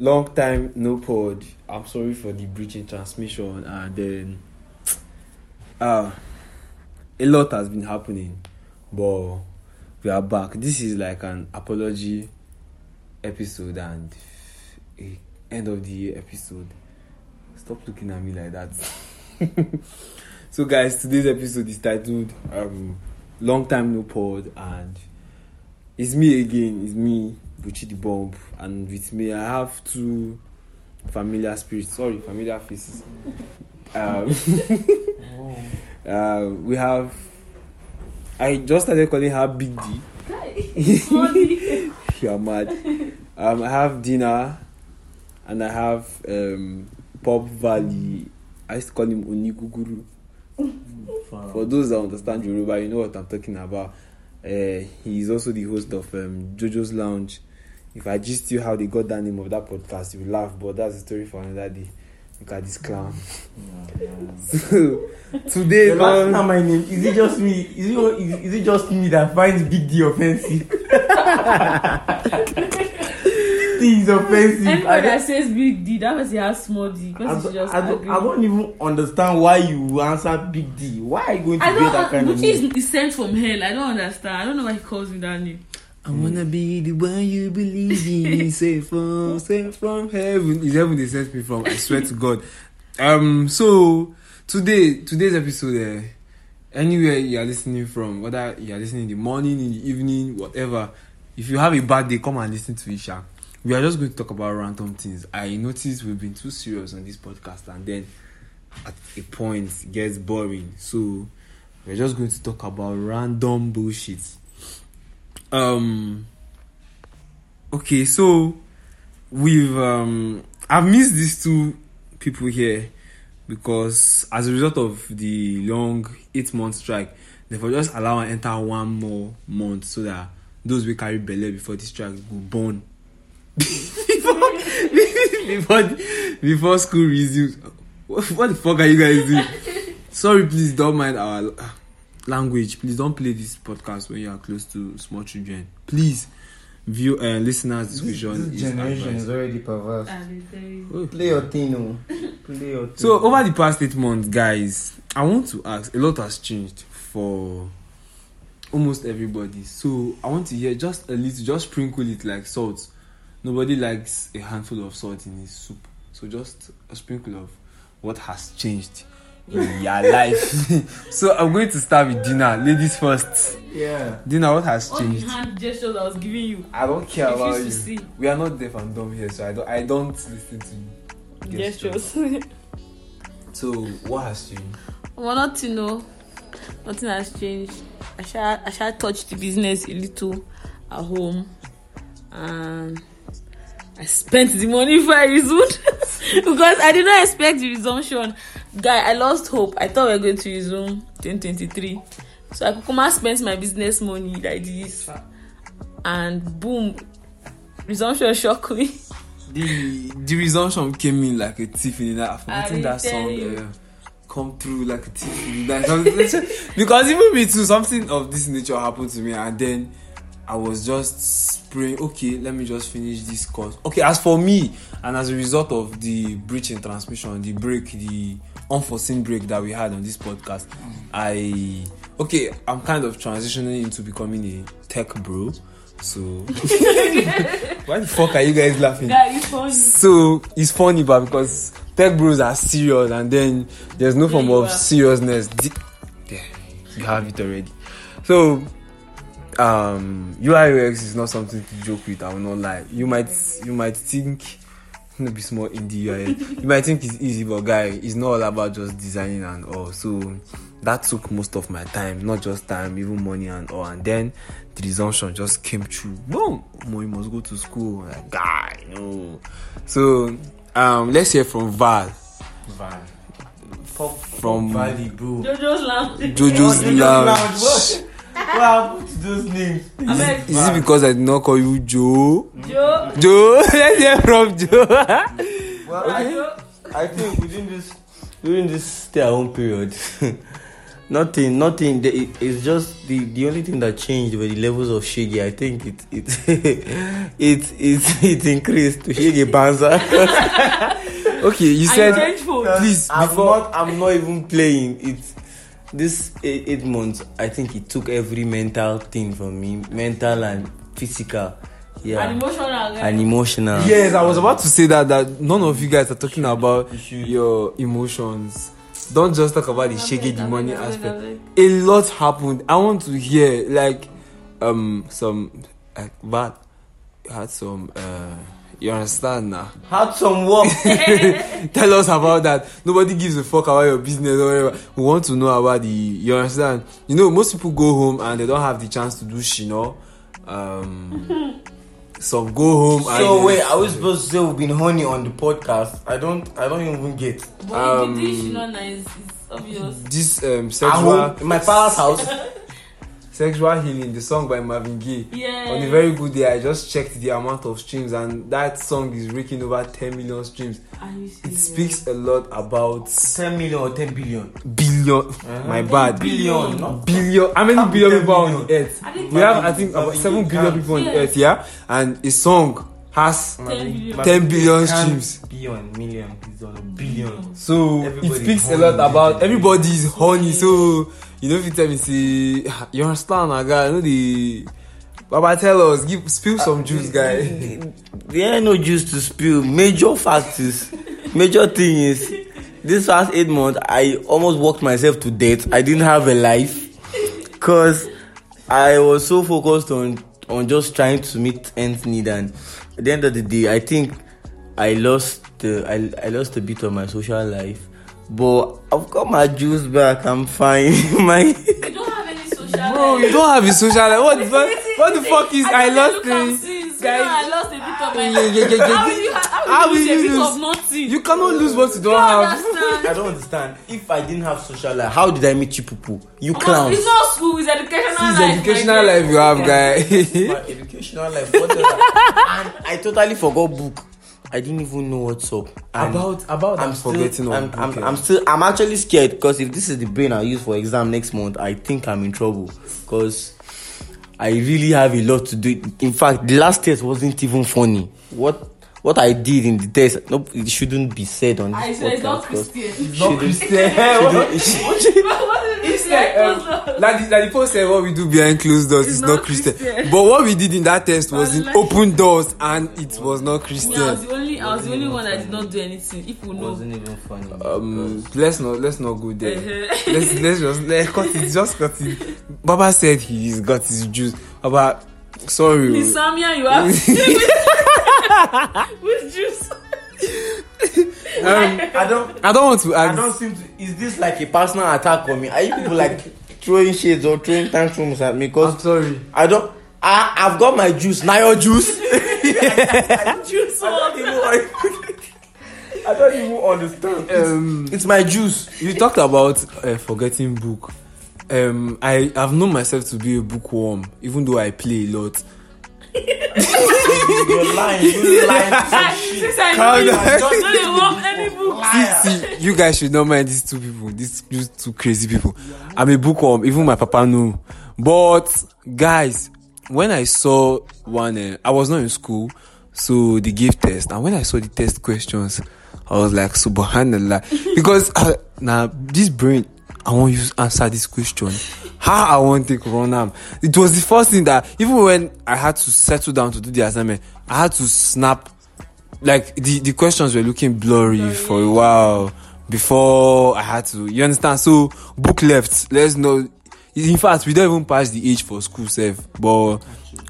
Long time no pod. I'm sorry for the breach in transmission. And then a lot has been happening, but we are back. This is like an apology episode and end of the year episode. Stop looking at me like that. So guys, today's episode is titled Long Time No Pod, and it's me again. It's me, Butchie the Bomb, and with me I have two familiar spirits. Sorry, familiar faces. We have. I just started calling her Big D. You are mad. I have Dina, and I have Pop Valley. I used to call him Onikuguru. For those that understand Yoruba, you know what I'm talking about. He is also the host of Jojo's Lounge. If I gist you how they got that name of that podcast, you will laugh, but that's a story for another day. Look at this clown. Yeah. So today, last time my name is it just me? Is it just me that finds Big D offensive? Thing is offensive. Anybody that says Big D, that means he has small D. I don't even understand why you answer Big D. Why are you going to do that kind of name? Which is sent from hell. I don't understand. I don't know why he calls me that name. I wanna be the one you believe in, safe from heaven. It's heaven they sent me from. I swear to God. So today's episode, anywhere you are listening from, whether you are listening in the morning, in the evening, whatever. If you have a bad day, come and listen to Isha. We are just going to talk about random things. I noticed we've been too serious on this podcast, and then at a point it gets boring. So we're just going to talk about random bullshit. Okay, so we've I've missed these two people here because as a result of the long 8-month strike, they've just allowed and enter one more month so that those we carry belly before the strike go burn. before school resumes. What the fuck are you guys doing? Sorry, please don't mind our language. Please don't play this podcast when you are close to small children. Please, view listeners' discussion. This generation is already perverse. Play your thing. So over the past 8 months, guys, I want to ask. A lot has changed for almost everybody. So I want to hear just a little. Just sprinkle it like salt. Nobody likes a handful of salt in his soup. So just a sprinkle of what has changed in your life. So I'm going to start with Dina. Ladies first. Yeah. Dina, what has changed? All the hand gestures I was giving you. I don't care about you. See. We are not deaf and dumb here, so I don't listen to gestures. So what has changed? Well, nothing has changed. I shall touch the business a little at home, and I spent the money for a resume because I did not expect the resumption. Guy, I lost hope. I thought we were going to resume 2023. So I could come and spend my business money like this. And boom, resumption shocked me. The resumption came in like a thief in the night. Forgetting that song come through like a thief in the night. Because even me too, something of this nature happened to me, and then I was just praying, okay, let me just finish this course. Okay, as for me, and as a result of the breach in transmission, the unforeseen break that we had on this podcast, I'm kind of transitioning into becoming a tech bro. So, why the fuck are you guys laughing? That is funny. So, it's funny, but because tech bros are serious, and then there's no form of seriousness. There, you have it already. So, UI UX is not something to joke with. I will not lie. You might think it'll be small in the UI. You might think it's easy, but guy, it's not all about just designing and all. So that took most of my time, not just time, even money and all. And then the resumption just came through. Boom! You must go to school. Like, guy, no. So let's hear from Val. From Valley, bro. Jojo's Lounge. Wow, put those names. Is it because I did not call you Joe? Joe? Let's hear from Joe. Well, I think during this stay-at-home period, Nothing. It's just the only thing that changed were the levels of shege. I think it increased to shege banza. Okay, you said please. I'm not even playing. It's this 8 months. I think it took every mental thing from me, mental and physical. Yeah. And emotional. Yes, I was about to say that none of you guys are talking about your emotions. Don't just talk about the shaky money aspect. A lot happened. I want to hear you understand now? Had some work. Tell us about that. Nobody gives a fuck about your business or whatever. We want to know about you understand? You know, most people go home and they don't have the chance to do shino. Some go home. So wait, I was supposed to say we've been honey on the podcast. I don't even get. But it's obvious. This sexual in my father's house. Sexual healing, the song by Marvin Gaye. Yeah. On a very good day, I just checked the amount of streams, and that song is raking over 10 million streams. It speaks a lot about 10 million or 10 billion. Billion. My bad. Billion. How many billion people on the earth? We have, I think, about 7 billion people on earth. Yeah, and a song has 10 billion streams. Billion. So it speaks a lot about everybody's horny. So. You know, if you tell me, see, you understand, I got, you know, the Baba, tell us, spill some juice, guy. There ain't no juice to spill. Major thing is, this past 8 months, I almost worked myself to death. I didn't have a life because I was so focused on just trying to meet ends need. And at the end of the day, I think I lost a bit of my social life. But I've got my juice back. I'm fine. You don't have any social life. Bro, you don't have a social life. What the fuck is I lost things? Guys, I lost a bit of my life. How will you lose a bit of nothing? You cannot lose what you don't have. I don't understand. If I didn't have social life, how did I meet you people? You clowns. It's not school. It's educational life. It's educational life you have, guy. My educational life. What else? And I totally forgot book. I didn't even know what's up. I'm actually scared because if this is the brain I'll use for exam next month, I think I'm in trouble because I really have a lot to do. In fact, the last test wasn't even funny. What I did in the test, no, it shouldn't be said on this podcast. It's not Christian. Like the post said, what we do behind closed doors is not Christian. But what we did in that test was in open doors, and it was not Christian. Yeah, I was the only one that did not do anything. If we know, it wasn't even funny. Let's not go there. Uh-huh. let's cut it. Just cut it. Baba said he's got his juice. Baba, sorry. Nisamia, you have. With juice. I don't want to. I don't seem to. Is this like a personal attack on me? Are you people like throwing shades or throwing tantrums at me? Because I'm sorry. I've got my juice. Now your juice. Juice. I don't even understand. It's my juice. You talked about forgetting book. I've known myself to be a bookworm, even though I play a lot. You guys should not mind these two people, these two crazy people. I'm a bookworm, even my papa knew. But guys, when I saw one, I was not in school, so they gave test, and when I saw the test questions, I was like, subhanallah, because this brain. I want you to answer this question. How I want to take Ronam. It was the first thing that, even when I had to settle down to do the assignment, I had to snap. Like, the questions were looking blurry for a while before I had to. You understand? So, book left. Let's know. In fact, we don't even pass the age for school self. But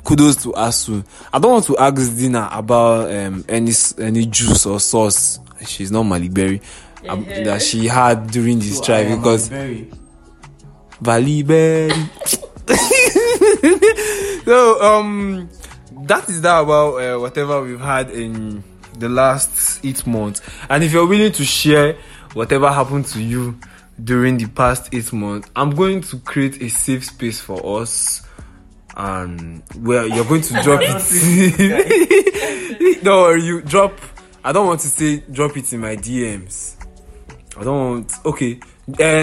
kudos to Asu. I don't want to ask Dina about any juice or sauce. She's not Malik Berry. That she had during this drive because Valiberry. So that is that about whatever we've had in the last 8 months. And if you're willing to share whatever happened to you during the past 8 months, I'm going to create a safe space for us. And where you're going to drop it. No, you drop. I don't want to say drop it in my DMs. I don't want. Okay.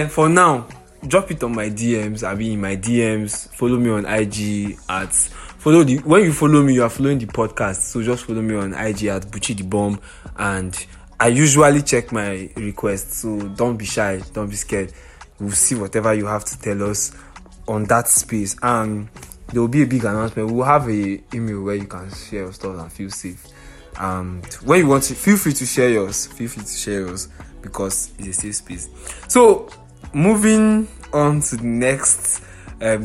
For now, drop it on my DMs. I mean, in my DMs, follow me on IG at follow the. When you follow me, you are following the podcast. So just follow me on IG at Butchie the Bomb, and I usually check my requests. So don't be shy, don't be scared. We'll see whatever you have to tell us on that space, and there will be a big announcement. We'll have a email where you can share your stuff and feel safe. And when you want to, feel free to share yours. Feel free to share yours because it's a safe space. So moving on to the next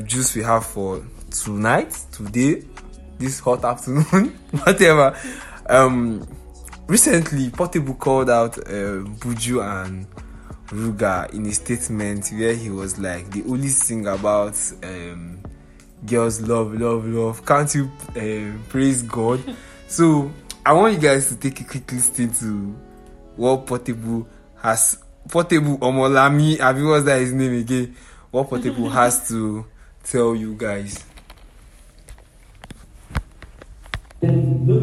juice we have for tonight, today, this hot afternoon, whatever. Recently, Portable called out Buju and Ruga in a statement where he was like, the only thing about girls love, can't you praise God? So I want you guys to take a quick listen to what Portable Omolami, I mean, what's that his name again? What Portable has to tell you guys. Still,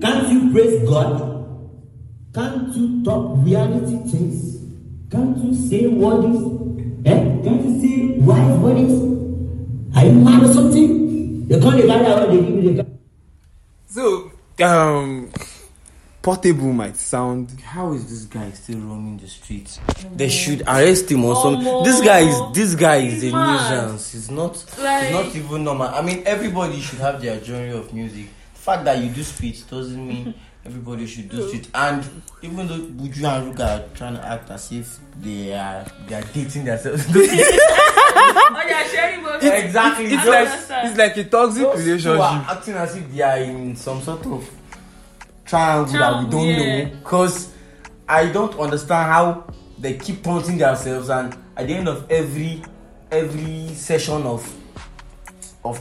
can't you praise God? Can't you talk reality things? Can't you say words? Can't you say wise words? Are you mad or something? They can't out, they give me the. So, Portable might sound. How is this guy still roaming the streets? They should arrest him or something. This guy is a nuisance. He's not even normal. I mean, everybody should have their genre of music. The fact that you do speech doesn't mean everybody should do street. And even though Buju and Ruga are trying to act as if they are dating themselves. Exactly. It's like a toxic relationship. Are acting as if they are in some sort of triangle that we don't know. Because I don't understand how they keep taunting themselves, and at the end of every session of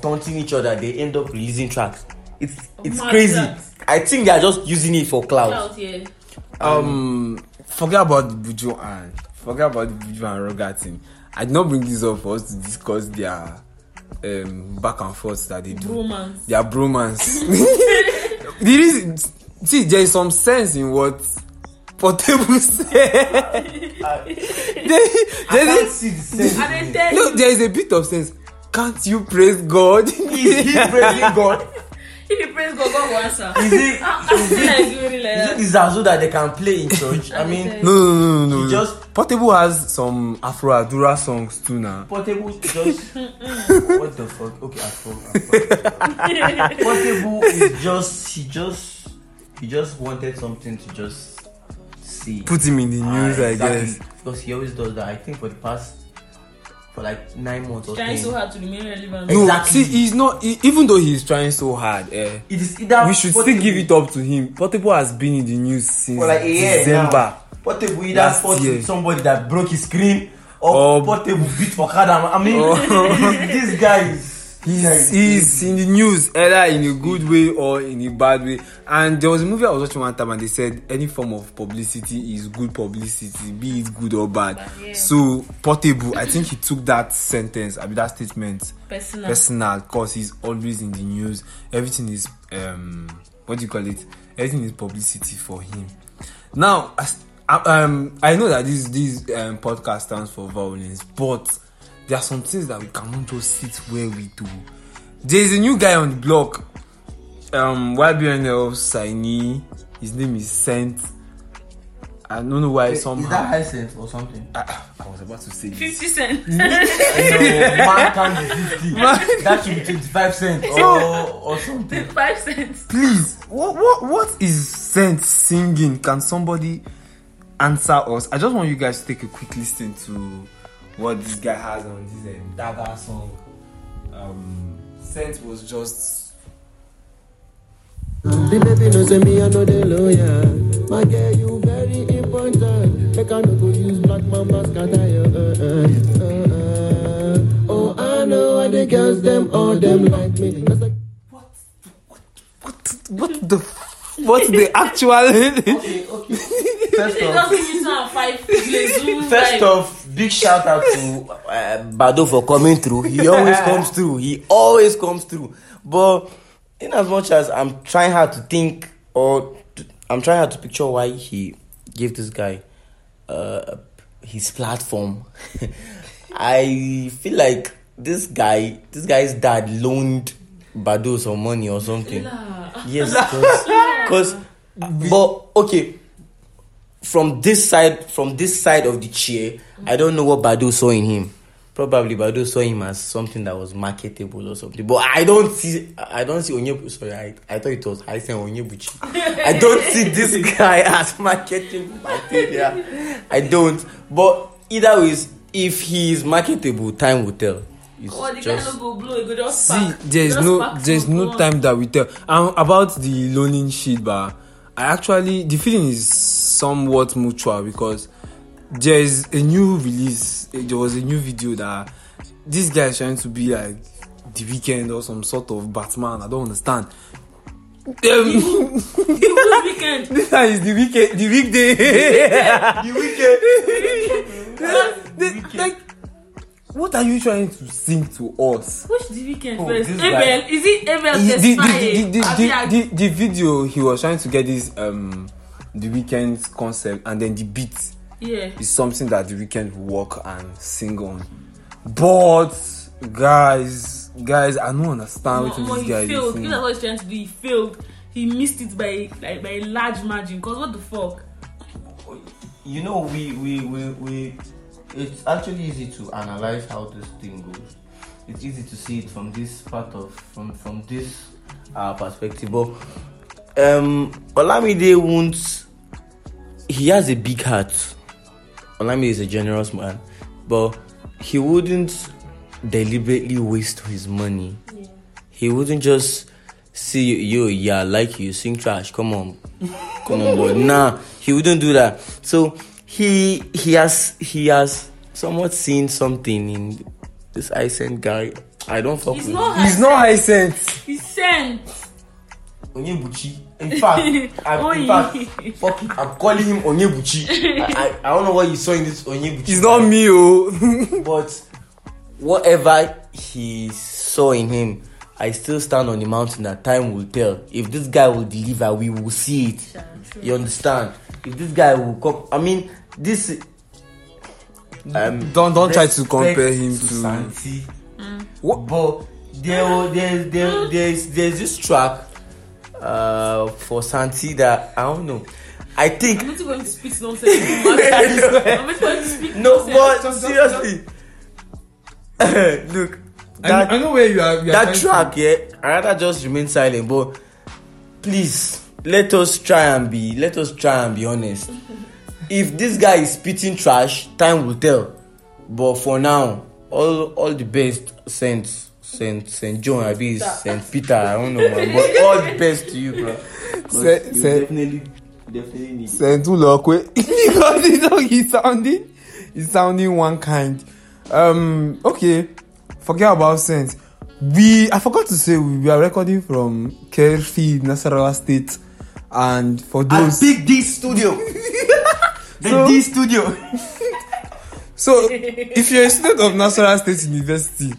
taunting each other, they end up releasing tracks. It's crazy. I think they are just using it for clout. Yeah. Forget about the Buju and Ruga thing. I did not bring this up for us to discuss their back and forth that they do. Bromance. Their bromance. There is some sense in what Portable said. There is a bit of sense. Can't you praise God? Is he praising God? If you praise God answer. Is it as though that they can play in church? I mean, no. Just Portable has some Afro-Adura songs too now. Portable just what the fuck? Okay, Afro. Portable is he just wanted something to just see. Put him in the news, exactly. I guess. Because he always does that. I think for the past. For like 9 months or trying so hard to remain relevant. No, exactly. See, he's not. Even though he's trying so hard, it is either we should still give it up to him. Portable has been in the news since for like a year December. Portable either fought somebody that broke his screen, or Portable beat for card. I mean, this guy is. He's in the news either in a good way or in a bad way. And there was a movie I was watching one time, and they said any form of publicity is good publicity, be it good or bad. Yeah. So Portable, I think he took that sentence, I mean that statement personal, because he's always in the news. Everything is everything is publicity for him. Now, I know that this podcast stands for violence, but there are some things that we cannot just sit where we do. There is a new guy on the block. YBNL signee. His name is Scent. I don't know why. Somehow is that high cent or something? I was about to say 50 cents. No, man can't be 50. That should be 25 cents or something. 5 cents. Please, what is Scent singing? Can somebody answer us? I just want you guys to take a quick listen to what this guy has on this Dada song. Scent was just the baby knows me, I know the lawyer. My girl, you very important. I cannot go use black mama's attire. Oh, I know I the girls them all them like me. What's the actual? Okay. First off, big shout out to Bado for coming through. He always comes through. But in as much as I'm trying hard to picture why he give this guy his platform. I feel like this guy's dad loaned Badu some money or something. Yes, because but okay, from this side of the chair, I don't know what Badu saw in him. Probably Badu saw him as something that was marketable or something. But I don't see Onyebuchi. Sorry, I thought it was I said Onyebuchi. I don't see this guy as marketing material. I don't. But either way, if he is marketable, time will tell. Well, there's no time that we tell. About the loaning shit, but the feeling is somewhat mutual because there's a new release. There was a new video that this guy is trying to be like The Weeknd or some sort of Batman. I don't understand. Weekend. This guy is The Weeknd. The weekday. The weekend. Like, what are you trying to sing to us? Which The Weeknd first? Abel? Is it Abel? The video he was trying to get is The Weeknd's concept, and then the beat. Yeah. It's something that The Weeknd walk and sing on. But guys, I don't understand what this guy is doing. He failed. That's what he's trying to do. He failed. He missed it by a large margin. Cause what the fuck? You know, we. It's actually easy to analyze how this thing goes. It's easy to see it from this this perspective. But Olamide won't. He has a big heart. Olamide is a generous man, but he wouldn't deliberately waste his money. Yeah. He wouldn't just see you sing trash. Come on, boy. Nah, he wouldn't do that. So he has somewhat seen something in this Scent guy. I don't fuck with him. He's not Scent. He's Scent. Onyebuchi. In fact, fuck it, I'm calling him Onyebuchi. I don't know what you saw in this Onyebuchi. It's not me, oh. But whatever he saw in him, I still stand on the mountain that time will tell. If this guy will deliver, we will see it. Sure, you understand? If this guy will come, I mean, this. Don't try to compare him to Santi. What? But there's this track. For Santi that I don't know. I think I'm not going to speak nonsense. I'm not going to speak nonsense. No, but seriously, look, that, I know where you are. That track, yeah. I rather just remain silent. But please, let us try and be honest. If this guy is spitting trash, time will tell. But for now, all the best sense. Saint John, I be Saint Peter. I don't know, man. But all the best to you, bro. Definitely need it. Saint Ulokwe, because he's sounding one kind. Okay, forget about Saint. I forgot to say we are recording from Kerfi, Nasarawa State, and for those I picked this studio, this studio. So if you're a student of Nasarawa State University,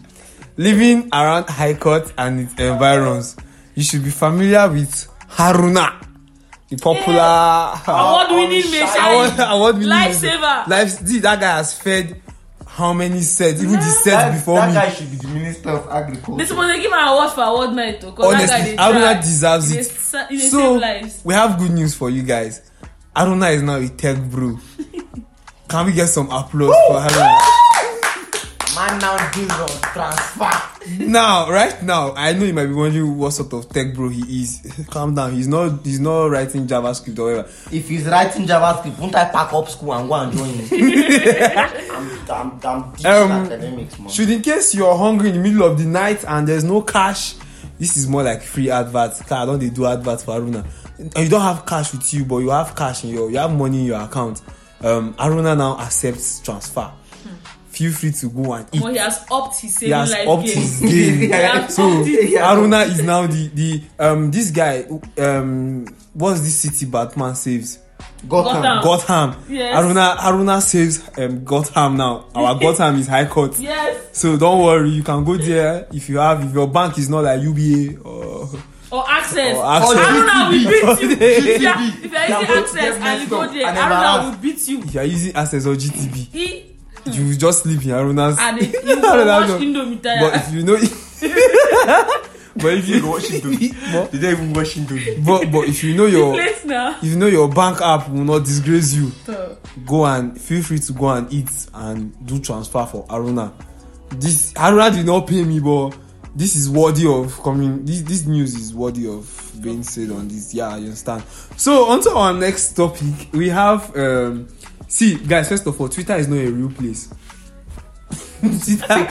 living around High Court and its environs, you should be familiar with Haruna, the popular award-winning lifesaver. That guy has fed how many sets? Even the sets before that me. That guy should be the Minister of Agriculture. They're supposed to give him an award for award night. Honestly, Haruna deserves it. We have good news for you guys. Haruna is now a tech bro. Can we get some applause for Haruna? Man now deals on transfer. Right now, I know you might be wondering what sort of tech bro he is. Calm down, he's not writing JavaScript or whatever. If he's writing JavaScript, won't I pack up school and go and join him? I'm teaching academics, man. Should in case you're hungry in the middle of the night and there's no cash, this is more like free adverts. I don't they do adverts for Haruna. You don't have cash with you, but you have cash in you have money in your account. Haruna now accepts transfer. Feel free to go and eat. Well, he has upped his saving life. He has upped his game. So Haruna is now the this guy. What's this city Batman saves? Gotham. Yes. Haruna saves Gotham now. Our Gotham is High Court. Yes. So don't worry, you can go there if your bank is not like UBA or Or access. Haruna will beat you. If you are using access and you go there, Haruna will beat you. If you are using access or GTB, you just sleep in Haruna's. And if you watch Indomie, but if you know, but if you watch Indomie, they don't even watch Indomie. But if you know your, if you know your bank app will not disgrace you, go and feel free to go and eat and do transfer for Haruna. This Haruna did not pay me, but. This is worthy of coming. This news is worthy of being said on this. Yeah, you understand. So on to our next topic, we have see guys. First of all, Twitter is not a real place. Twitter.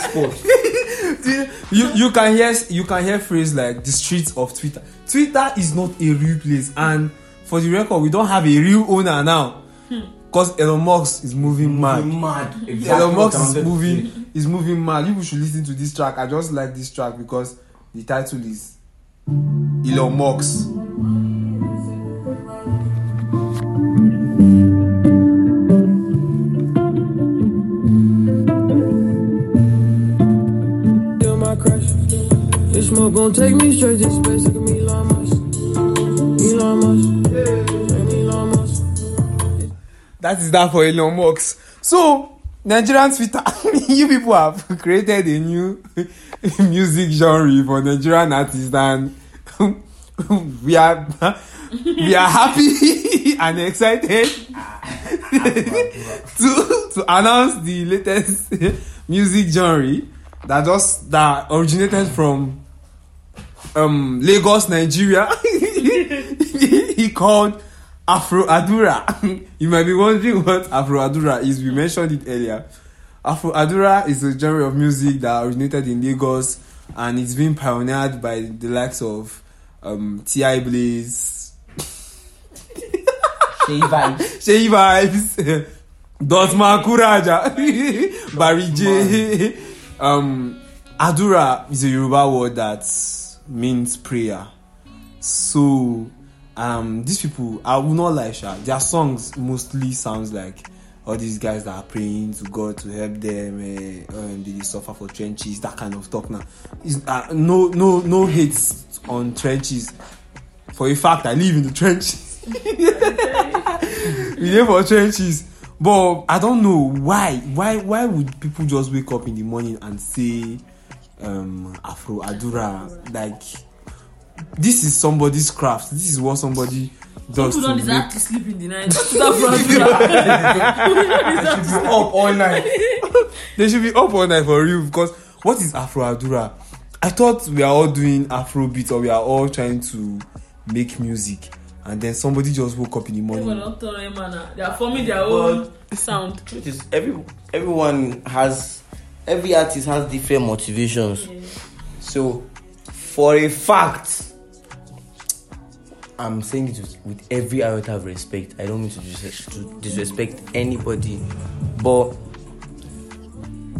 you can hear phrases like the streets of Twitter. Twitter is not a real place, and for the record, we don't have a real owner now because Elon Musk is moving mad. Exactly. Elon Musk is moving. It's moving mad. You should listen to this track. I just like this track because the title is Elon Musk. You're my crush. This smoke gon' take me straight to space. Look at me, Elon Musk. Elon Musk. Yeah. Elon Musk. That is that for Elon Musk. So. Nigerian Twitter, you people have created a new music genre for Nigerian artists, and we are happy and excited to announce the latest music genre that originated from Lagos, Nigeria. He called Afro-Adura. You might be wondering what Afro-Adura is. We mentioned it earlier. Afro-Adura is a genre of music that originated in Lagos, and it's been pioneered by the likes of T.I. Blaze, Shea Vibes, Dotman Kuraja, Barry J. Adura is a Yoruba word that means prayer. So these people, I will not lie, their songs mostly sounds like all these guys that are praying to God to help them, they suffer for trenches, that kind of talk. Now, no hits on trenches. For a fact, I live in the trenches. We live for trenches, but I don't know why would people just wake up in the morning and say Afro-Adura, like. This is somebody's craft. This is what somebody does. People don't deserve to sleep in the night. They should be up all night. They should be up all night for real. Because what is Afro-Adura? I thought we are all doing Afro beats, or we are all trying to make music, and then somebody just woke up in the morning. They are forming their own sound. Truth is, every artist has different motivations. Yeah. So. For a fact, I'm saying it with every iota of respect. I don't mean to disrespect anybody, but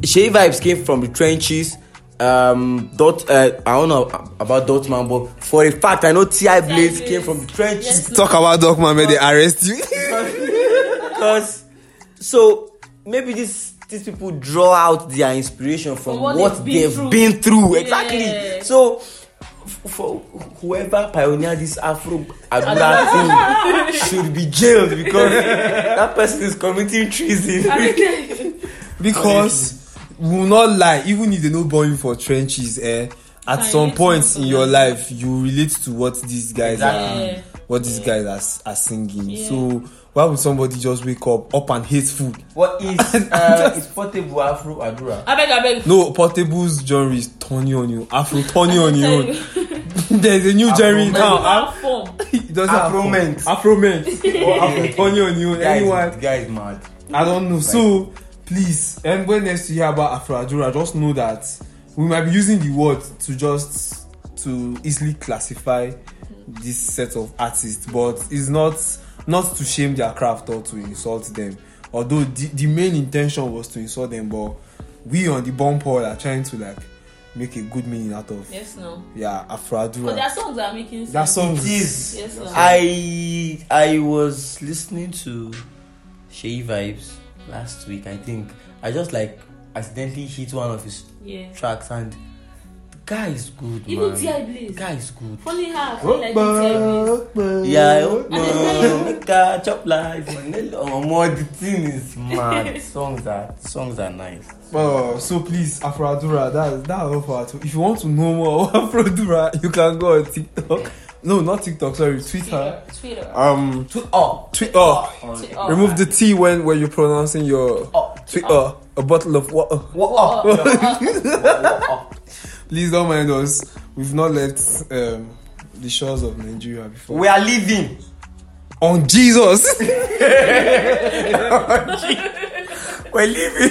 Shea Vibes came from the trenches. I don't know about Dotman, but for a fact, I know T.I. Blaze came from the trenches. Yes, talk about Dotman, may they arrest you. Because so maybe these people draw out their inspiration from what they've been through. Exactly. Yeah. So. For whoever pioneered this Afro-Adura thing should be jailed, because that person is committing treason. Because we will not lie, even if they don't burn you for trenches, at some points in your life you relate to what these guys are singing. Yeah. So why would somebody just wake up and hate food? What is is Portable Afro-Adura? I beg. No, Portable's genre is Tony on you. Afro Tony on you. There's a new genre now. Afro-men. Or Afro Tony on you. Anyone? The guy is mad. I don't know. Right. So please, and when next you hear about Afro-Adura, just know that we might be using the word to easily classify this set of artists, but it's not to shame their craft or to insult them. Although the main intention was to insult them, but we on the bomb pole are trying to make a good meaning out of Afro-Adura. But their songs are making sense. Their songs is. Yes, sir. I was listening to Shea Vibes last week, I think. I just accidentally hit one of his tracks, and Guy is good, even man. T.I. Blaze. Guy is good. Funny how I feel like T.I. Blaze. Yeah, make a chop life. More the thing is mad. Songs are nice. Oh, so please, Afrodura, that's all for us. If you want to know more about Afrodura, you can go on TikTok. No, not TikTok. Sorry, Twitter. Twitter. Remove the T when you're pronouncing your Twitter. A bottle of water. Please don't mind us. We've not left the shores of Nigeria before. We are living on Jesus. We're living.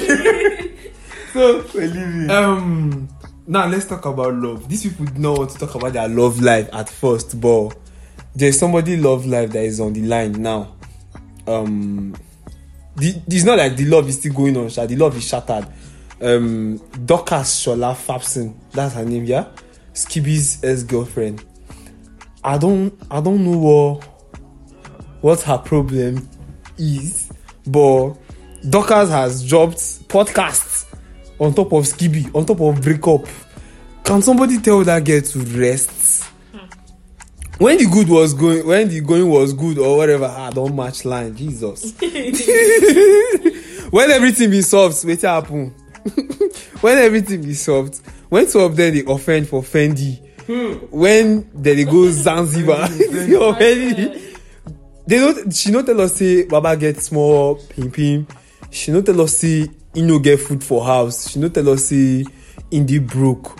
So we're living. Now let's talk about love. These people do not want to talk about their love life at first, but there's somebody's love life that is on the line now. It's not like the love is still going on. The love is shattered. Duckers Shola Fapson, that's her name, yeah. Skibii's ex-girlfriend. I don't know what her problem is, but Duckers has dropped podcasts on top of Skibii, on top of breakup. Can somebody tell that girl to rest? When the going was good or whatever, I don't match line. Jesus. When everything is solved, what happened? When everything is solved, when two of them they offend for Fendi, when they go Zanzibar, she not tell us say Baba get small pimping. She not tell us say you no get food for house. She not tell us say Indy broke.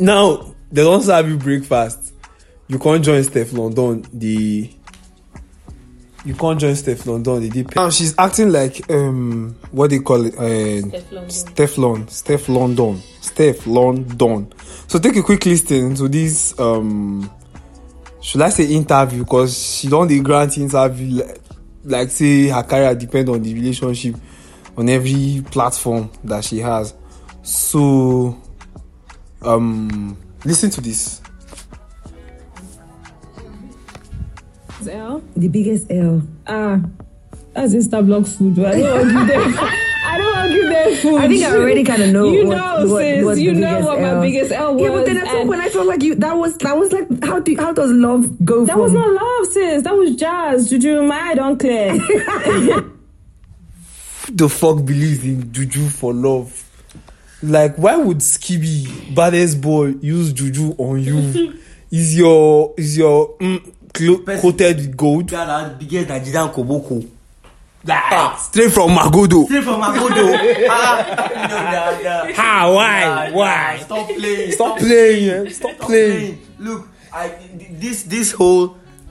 Now they don't serve you breakfast. You can't join Stefflon Don. Now she's acting like what they call it, Stefflon Don. So take a quick listen to this should I say interview, because she don't the grant interview like say her career depend on the relationship on every platform that she has. So listen to this. L? The biggest L. That's Instablock food. I don't want to give them food. I think I already kind of know. You know what my biggest L was. Yeah, but then at some point I felt like that was like how does love go? That was not love, sis. That was jazz. Juju, my eye don't clear. The fuck believes in Juju for love? Like, why would Skibii, baddest boy, use Juju on you? Is your coated with gold. That's bigger than Jidan Koboko. Straight from Magodo. Why? Stop playing. Look, this whole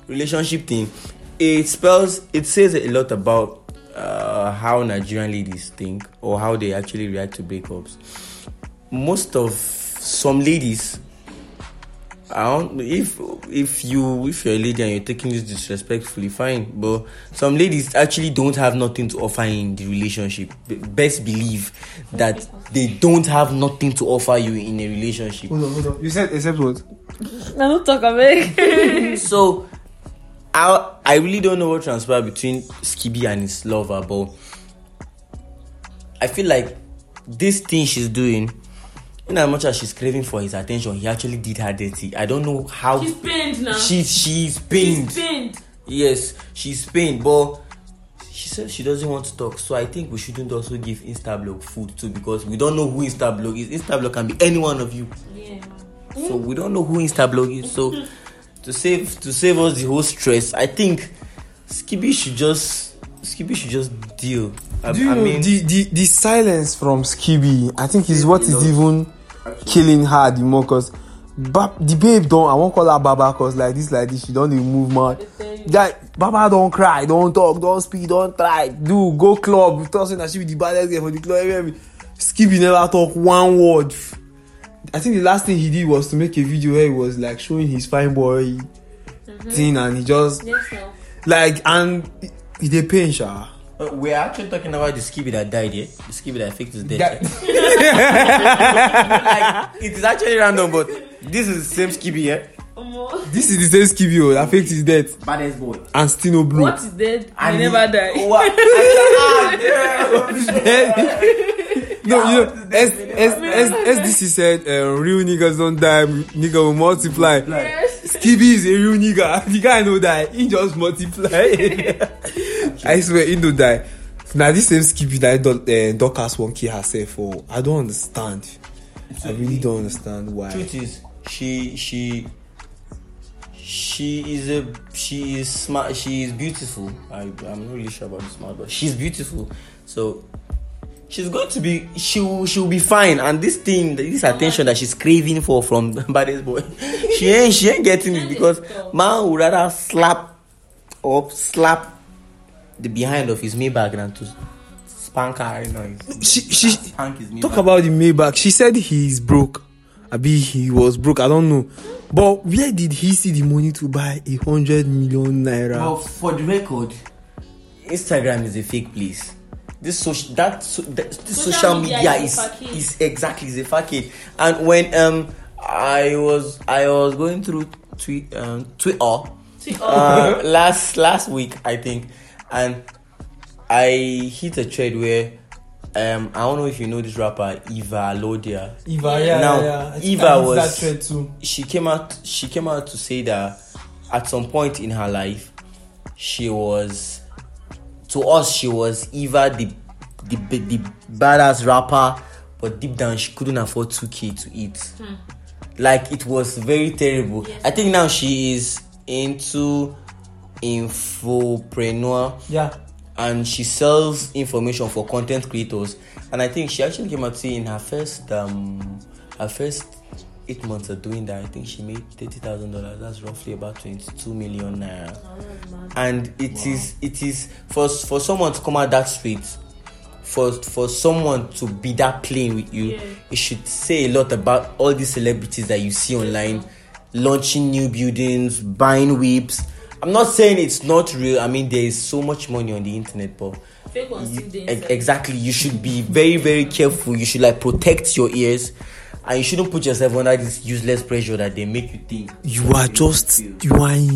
relationship thing, it says a lot about how Nigerian ladies think or how they actually react to breakups. Most of some ladies. If you're a lady and you're taking this disrespectfully, fine. But some ladies actually don't have nothing to offer in the relationship. Best believe that they don't have nothing to offer you in a relationship. Hold on. You said except what? I don't talk about it. So, I really don't know what transpired between Skibii and his lover, but I feel like this thing she's doing. As much as she's craving for his attention, he actually did her dirty. I don't know how. She's pained now. She's pained. Yes, she's pained. But she says she doesn't want to talk. So I think we shouldn't also give Instablock food too, because we don't know who Instablock is. Instablock can be any one of you. Yeah. So we don't know who Instablock is. So to save us the whole stress, I think Skibii should just deal. Do you know, the silence from Skibii, I think, is what is even killing her the more, because the babe don't. I won't call her Baba, because like this she don't even move much. That Baba don't cry, don't talk, don't speak, don't try, do go club, tossing that she be the baddest girl for the club. Skibii never talk one word. I think the last thing he did was to make a video where he was like showing his fine boy thing, and he just they pain sha. We're actually talking about the Skibii that died, yeah? The Skibii that faked his death. Yeah. It is actually random, but this is the same Skibii, yeah? This is the same Skibii that faked his death. Baddest boy. And still no blue. What is dead? I never die. What? No, you know, SDC said, real niggas don't die, nigga will multiply. Yes. Skibii is a real nigga. The guy no die, he just multiply. I swear, he no die. Now, this same Skibii that Duckers won't kill herself for. I don't understand. So I really don't understand why. Truth is, she is smart. She is beautiful. I'm not really sure about smart, but she's beautiful. So she's going to be. She will be fine. And this thing, this attention that she's craving for from baddest boy, she ain't getting it because man would rather slap the behind of his Maybach than to spank her. You know, she spank his Maybach. Talk about the Maybach. She said he's broke. Abi, he was broke. I don't know. But where did he see the money to buy 100 million naira? Well, for the record, Instagram is a fake place. This social media is exactly is a facade. And when I was going through Twitter. last week I think, and I hit a thread where. I don't know if you know this rapper Eva Lodia. Eva was that trend too. She came out to say that at some point in her life, she was Eva the badass rapper, but deep down she couldn't afford 2K to eat. Like it was very terrible. Yes. I think now she is into infopreneur. Yeah. And she sells information for content creators, and I think she actually came out saying her first 8 months of doing that, I think she made $30,000. That's roughly about 22 million naira. And it is for someone to come out that street, for someone to be that plain with you, yeah. It should say a lot about all these celebrities that you see online, launching new buildings, buying whips. I'm not saying it's not real. I mean, there is so much money on the internet, but exactly, you should be very, very careful. You should protect your ears, and you shouldn't put yourself under this useless pressure that they make you think. You are in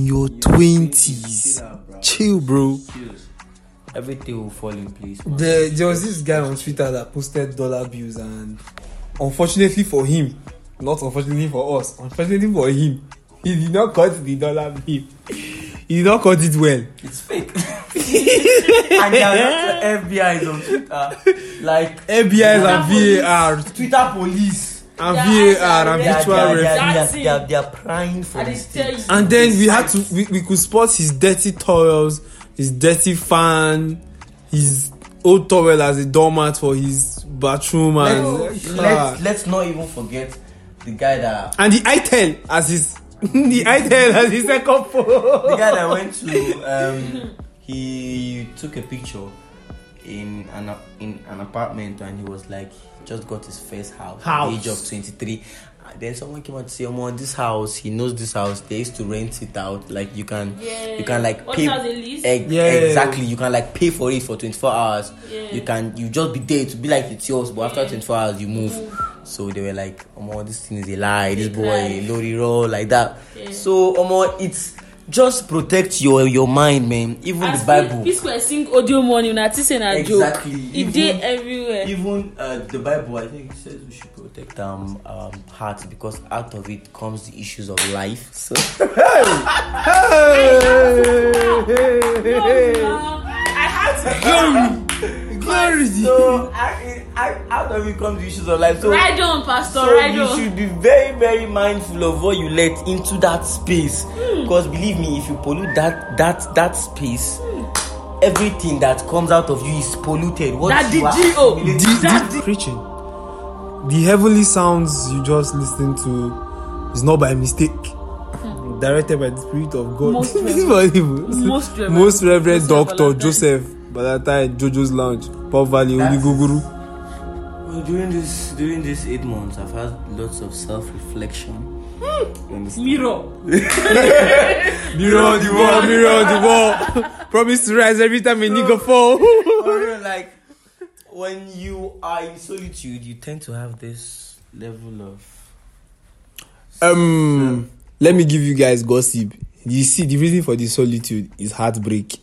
your 20s. Chill, bro. Everything will fall in place. There was this guy on Twitter that posted dollar bills, and unfortunately for him, not unfortunately for us, unfortunately for him, he did not cut the dollar bill. You don't cut it well. It's fake. And there are FBIs on Twitter. Like FBIs and VAR. Twitter police. And VAR and virtual referees. They are prying for mistakes. And then we could spot his dirty towels, his dirty fan, his old towel as a doormat for his bathroom. Let's not even forget the guy that... And the item as his... The idea that he's a couple. The guy that went to, he took a picture in an apartment, and he was like, just got his first house. At the age of 23. Then someone came out to say, "Oh, this house, he knows this house. They used to rent it out. Like you can pay. Exactly. You can pay for it for 24 hours. Yeah. You just be there to be like it's yours. But after 24 hours, you move." Yeah. So they were like, this thing is a lie. This boy, Lori roll like that. Yeah. So, it's just protect your mind, man. Even as the Bible. People are seeing audio money, not saying a joke. Exactly. It did everywhere. Even the Bible, I think, says we should protect hearts because out of it comes the issues of life. So. Hey! I had to go. Glory. So out of it comes the issues of life. So ride on, Pastor. So you should be very, very mindful of what you let into that space. Because believe me, if you pollute that space, everything that comes out of you is polluted. What that did preaching. The heavenly sounds you just listen to is not by mistake. Directed by the Spirit of God. Most Reverend Dr. Joseph. By that time, Jojo's Lounge, Pop Valley, Uniguguru. Well, during these 8 months, I've had lots of self-reflection. Mirror the wall. Promise to rise every time a nigga fall. Like when you are in solitude, you tend to have this level of. Let me give you guys gossip. You see, the reason for the solitude is heartbreak.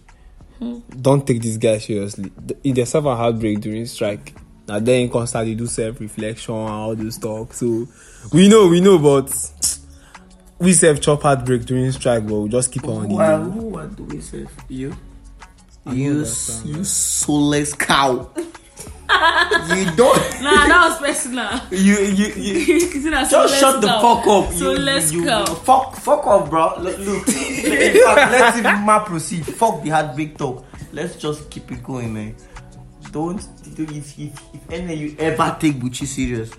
Don't take this guy seriously. They suffer heartbreak during strike. and then constantly do self-reflection and all this talk. So we know, but we self chop heartbreak during strike, but we just keep on. Wow, what do we say? You soulless cow. You don't. Nah, that was personal. You just shut the fuck up. Soulless cow. Fuck off, bro. Look. In fact, let's even proceed. Fuck the heartbreak talk. Let's just keep it going, man. Don't if any of you ever take Butchie serious.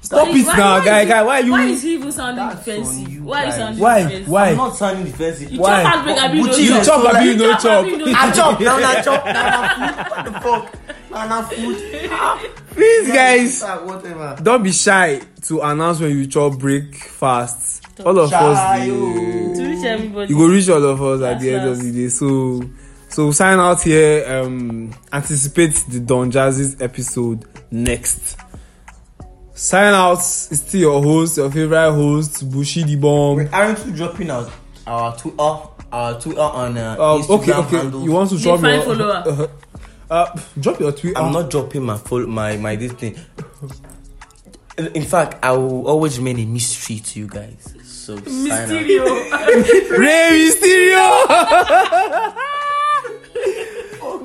Stop it now, guy. Why you? Why is he even sounding defensive? Why? I'm not sounding defensive. Why? You chop, abi no chop. I chop. Now chop. Now food. What the fuck? Now food. Please, guys. Whatever. Don't be shy to announce when you chop break fast. All of us. You go reach all of us at the end of the day. So sign out here. Anticipate the Don Jazzy's episode next. Sign out. It's still your host, your favorite host, Butchie the Bomb. Wait, aren't you dropping out our Twitter on Instagram handles? You want to drop your follower? Drop your tweet. I'm not dropping my this thing. In fact, I will always remain a mystery to you guys. So Mysterio, Rey Mysterio.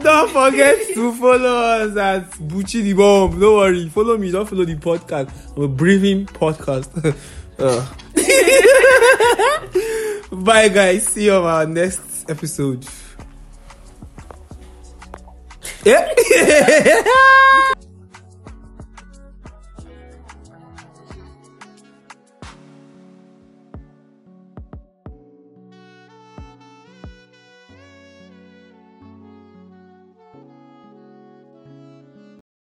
Don't forget to follow us at Butchie the Bomb. Don't worry, follow me. Don't follow the podcast. I'm a breathing podcast. Bye, guys. See you on our next episode. Yeah.